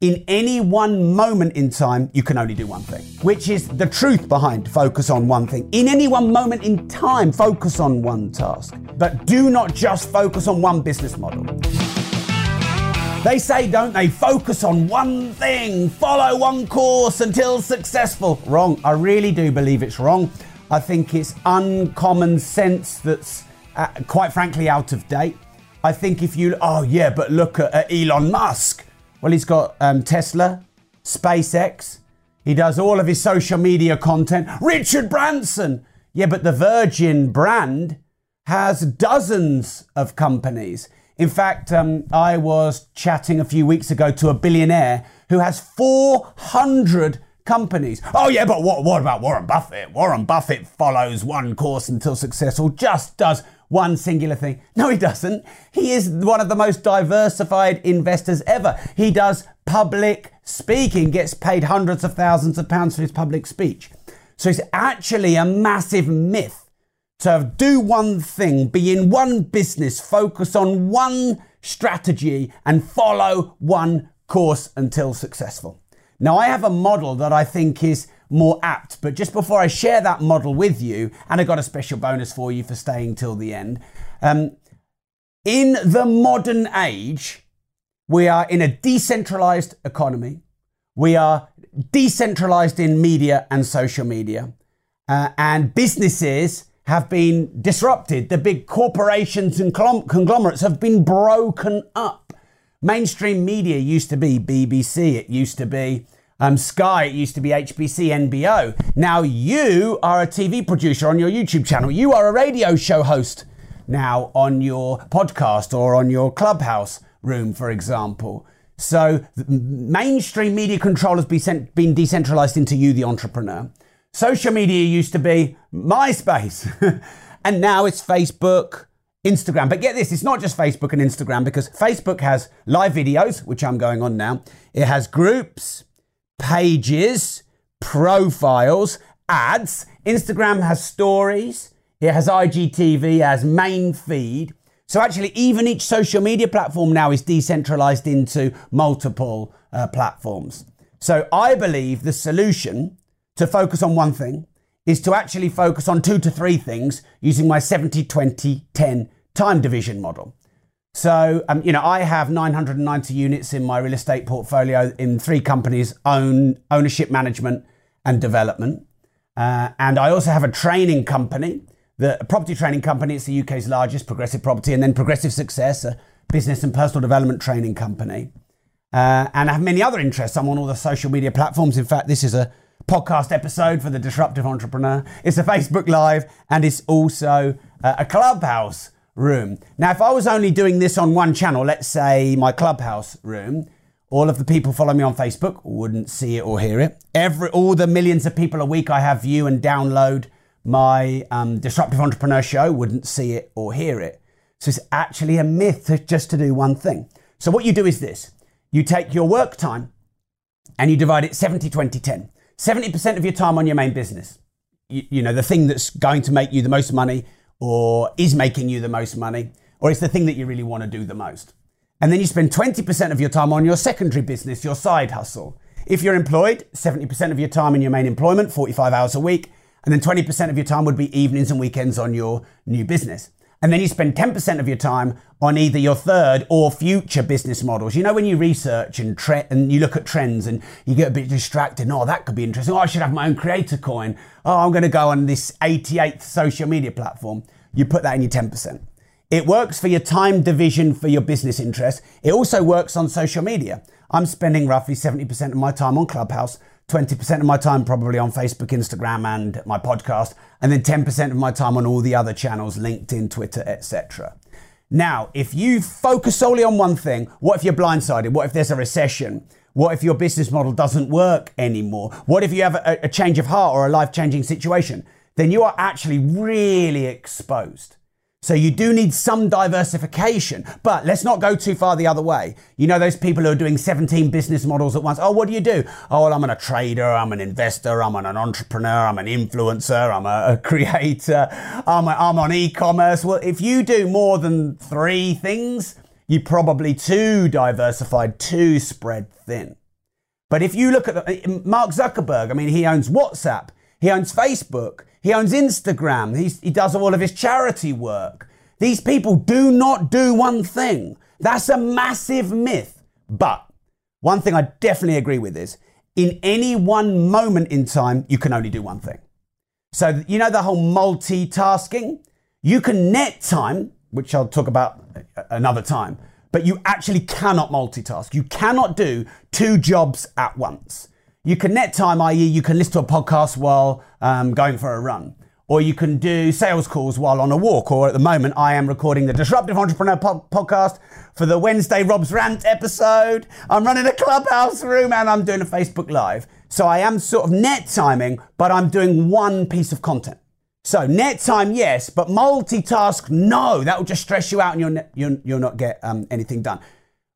In any one moment in time, you can only do one thing, which is the truth behind focus on one thing. In any one moment in time, focus on one task, but do not just focus on one business model. They say, don't they, focus on one thing, follow one course until successful. Wrong. I really do believe it's wrong. I think it's uncommon sense that's quite frankly out of date. I think if you, but look at Elon Musk. Well, he's got Tesla, SpaceX. He does all of his social media content. Richard Branson. Yeah, but the Virgin brand has dozens of companies. In fact, I was chatting a few weeks ago to a billionaire who has 400 companies. Oh, yeah, but what about Warren Buffett? Warren Buffett follows one course until successful, just does one singular thing. No, he doesn't. He is one of the most diversified investors ever. He does public speaking, gets paid hundreds of thousands of pounds for his public speech. So it's actually a massive myth to do one thing, be in one business, focus on one strategy and follow one course until successful. Now, I have a model that I think is more apt, but just before I share that model with you, and I got a special bonus for you for staying till the end. In the modern age, we are in a decentralized economy. We are decentralized in media and social media, and businesses have been disrupted. The big corporations and conglomerates have been broken up. Mainstream media used to be BBC. It used to be Sky, it used to be HBC, NBO. Now you are a TV producer on your YouTube channel. You are a radio show host now on your podcast or on your Clubhouse room, for example. So mainstream media control has been decentralized into you, the entrepreneur. Social media used to be MySpace and now it's Facebook, Instagram. But get this, it's not just Facebook and Instagram, because Facebook has live videos, which I'm going on now. It has groups, pages, profiles, ads. Instagram has stories. It has IGTV, it has main feed. So actually, even each social media platform now is decentralized into multiple platforms. So I believe the solution to focus on one thing is to actually focus on 2 to 3 things using my 70-20-10 time division model. So, I have 990 units in my real estate portfolio in 3 companies, ownership, management and development. And I also have a training company, a property training company. It's the UK's largest, Progressive Property, and then Progressive Success, a business and personal development training company. And I have many other interests. I'm on all the social media platforms. In fact, this is a podcast episode for the Disruptive Entrepreneur. It's a Facebook Live and it's also a Clubhouse room. Now, if I was only doing this on one channel, let's say my Clubhouse room, all of the people follow me on Facebook wouldn't see it or hear it. All the millions of people a week I have view and download my Disruptive Entrepreneur show wouldn't see it or hear it. So it's actually a myth just to do one thing. So what you do is this. You take your work time and you divide it 70-20-10. 70% of your time on your main business, the thing that's going to make you the most money or is making you the most money, or it's the thing that you really want to do the most. And then you spend 20% of your time on your secondary business, your side hustle. If you're employed, 70% of your time in your main employment, 45 hours a week. And then 20% of your time would be evenings and weekends on your new business. And then you spend 10% of your time on either your third or future business models. You know, when you research and you look at trends and you get a bit distracted. Oh, that could be interesting. Oh, I should have my own creator coin. Oh, I'm going to go on this 88th social media platform. You put that in your 10%. It works for your time division for your business interests. It also works on social media. I'm spending roughly 70% of my time on Clubhouse, 20% of my time probably on Facebook, Instagram and my podcast, and then 10% of my time on all the other channels, LinkedIn, Twitter, etc. Now, if you focus solely on one thing, what if you're blindsided? What if there's a recession? What if your business model doesn't work anymore? What if you have a change of heart or a life-changing situation? Then you are actually really exposed. So you do need some diversification, but let's not go too far the other way. You know, those people who are doing 17 business models at once. Oh, what do? Oh, well, I'm a trader. I'm an investor. I'm an entrepreneur. I'm an influencer. I'm a creator. I'm on e-commerce. Well, if you do more than 3 things, you're probably too diversified, too spread thin. But if you look at Mark Zuckerberg, I mean, he owns WhatsApp, he owns Facebook, he owns Instagram, he does all of his charity work. These people do not do one thing. That's a massive myth. But one thing I definitely agree with is in any one moment in time, you can only do one thing. So, you know, the whole multitasking, you can net time, which I'll talk about another time, but you actually cannot multitask. You cannot do two jobs at once. You can net time, i.e. you can listen to a podcast while going for a run, or you can do sales calls while on a walk, or at the moment I am recording the Disruptive Entrepreneur podcast for the Wednesday Rob's Rant episode. I'm running a Clubhouse room and I'm doing a Facebook Live. So I am sort of net timing, but I'm doing one piece of content. So net time, yes, but multitask, no. That will just stress you out and you'll not get anything done,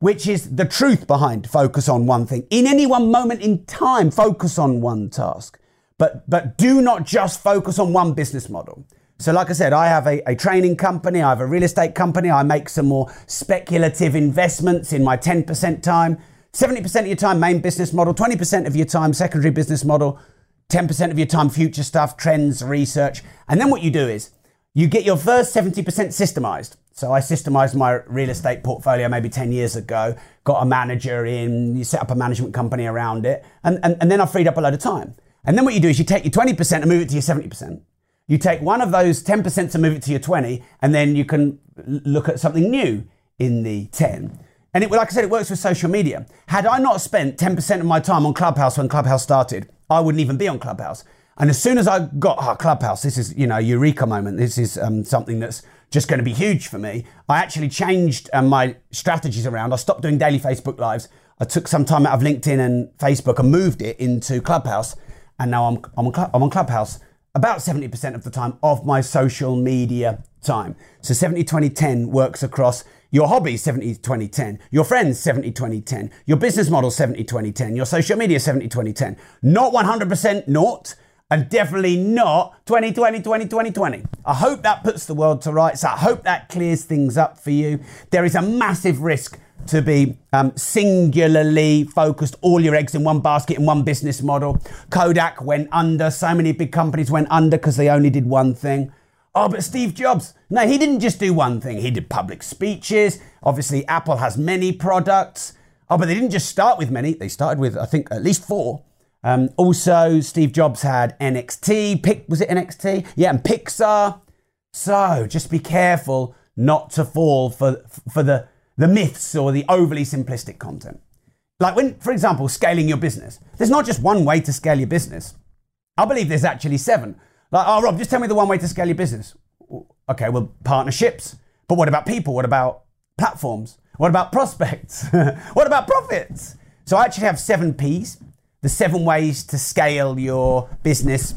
which is the truth behind focus on one thing. In any one moment in time, focus on one task. But do not just focus on one business model. So like I said, I have a training company, I have a real estate company, I make some more speculative investments in my 10% time, 70% of your time main business model, 20% of your time secondary business model, 10% of your time future stuff, trends, research. And then what you do is you get your first 70% systemized. So I systemized my real estate portfolio maybe 10 years ago, got a manager in, you set up a management company around it, and then I freed up a load of time. And then what you do is you take your 20% and move it to your 70%. You take one of those 10% and move it to your 20, and then you can look at something new in the 10. And it, like I said, it works with social media. Had I not spent 10% of my time on Clubhouse when Clubhouse started, I wouldn't even be on Clubhouse. And as soon as I got Clubhouse, this is, you know, eureka moment. This is something that's just going to be huge for me. I actually changed my strategies around. I stopped doing daily Facebook Lives. I took some time out of LinkedIn and Facebook and moved it into Clubhouse. And now I'm on Clubhouse about 70% of the time of my social media time. So 70-20-10 works across your hobbies, 70-20-10, your friends, 70-20-10, your business model, 70-20-10, your social media, 70-20-10. Not 100% naught, and definitely not 20-20-20-20-20. I hope that puts the world to rights. I hope that clears things up for you. There is a massive risk to be singularly focused, all your eggs in one basket in one business model. Kodak went under. So many big companies went under because they only did one thing. Oh, but Steve Jobs, no, he didn't just do one thing. He did public speeches. Obviously, Apple has many products. Oh, but they didn't just start with many. They started with, I think, at least four. Also, Steve Jobs had NXT. Was it NXT? Yeah, and Pixar. So just be careful not to fall for the myths or the overly simplistic content. Like when, for example, scaling your business, there's not just one way to scale your business. I believe there's actually seven. Like, oh, Rob, just tell me the one way to scale your business. Okay, well, partnerships. But what about people? What about platforms? What about prospects? What about profits? So I actually have 7 Ps, the 7 ways to scale your business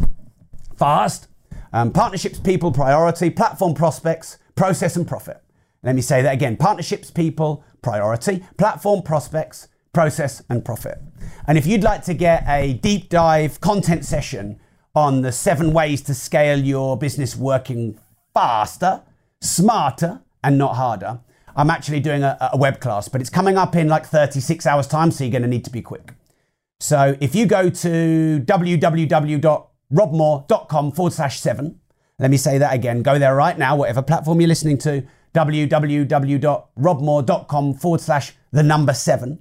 fast. Partnerships, people, priority, platform, prospects, process and profit. Let me say that again. Partnerships, people, priority, platform, prospects, process, and profit. And if you'd like to get a deep dive content session on the 7 ways to scale your business working faster, smarter, and not harder, I'm actually doing a web class, but it's coming up in like 36 hours time, so you're going to need to be quick. So if you go to www.robmoore.com/7, let me say that again. Go there right now, whatever platform you're listening to, www.robmoore.com/7,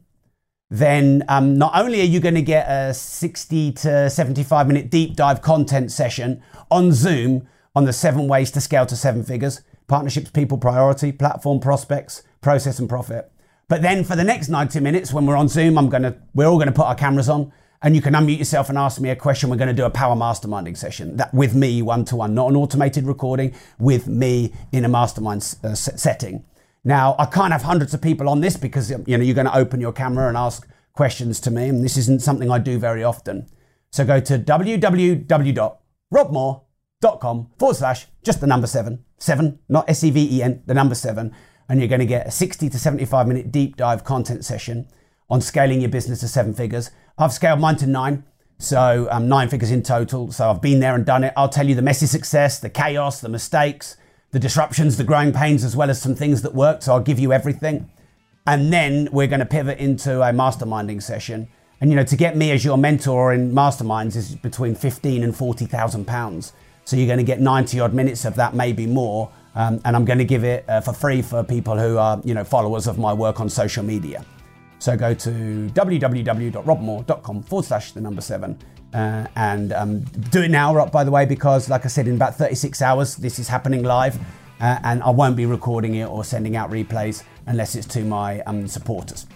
then not only are you going to get a 60 to 75 minute deep dive content session on Zoom on the 7 ways to scale to 7 figures, partnerships, people, priority, platform, prospects, process and profit. But then for the next 90 minutes when we're on Zoom, we're all going to put our cameras on and you can unmute yourself and ask me a question. We're going to do a power masterminding session that with me one-to-one, not an automated recording, with me in a mastermind setting. Now, I can't have hundreds of people on this because, you know, you're going to open your camera and ask questions to me. And this isn't something I do very often. So go to www.robmoore.com/7, seven, not SEVEN, the number 7. And you're going to get a 60 to 75 minute deep dive content session on scaling your business to 7 figures. I've scaled mine to 9. So 9 figures in total. So I've been there and done it. I'll tell you the messy success, the chaos, the mistakes, the disruptions, the growing pains, as well as some things that work. So I'll give you everything. And then we're going to pivot into a masterminding session. And you know, to get me as your mentor in masterminds is between £15,000 and £40,000. So you're going to get 90 odd minutes of that, maybe more. And I'm going to give it for free for people who are, you know, followers of my work on social media. So go to www.robmoore.com/7. Do it now, Rob, by the way, because like I said, in about 36 hours, this is happening live. And I won't be recording it or sending out replays unless it's to my supporters.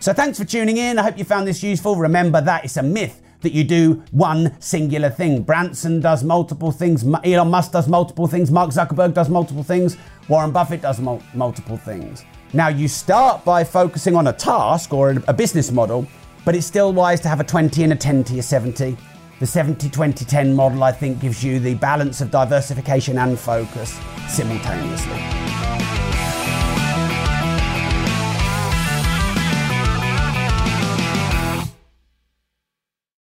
So thanks for tuning in. I hope you found this useful. Remember that it's a myth that you do one singular thing. Branson does multiple things. Elon Musk does multiple things. Mark Zuckerberg does multiple things. Warren Buffett does multiple things. Now, you start by focusing on a task or a business model, but it's still wise to have a 20 and a 10 to your 70. The 70-20-10 model, I think, gives you the balance of diversification and focus simultaneously.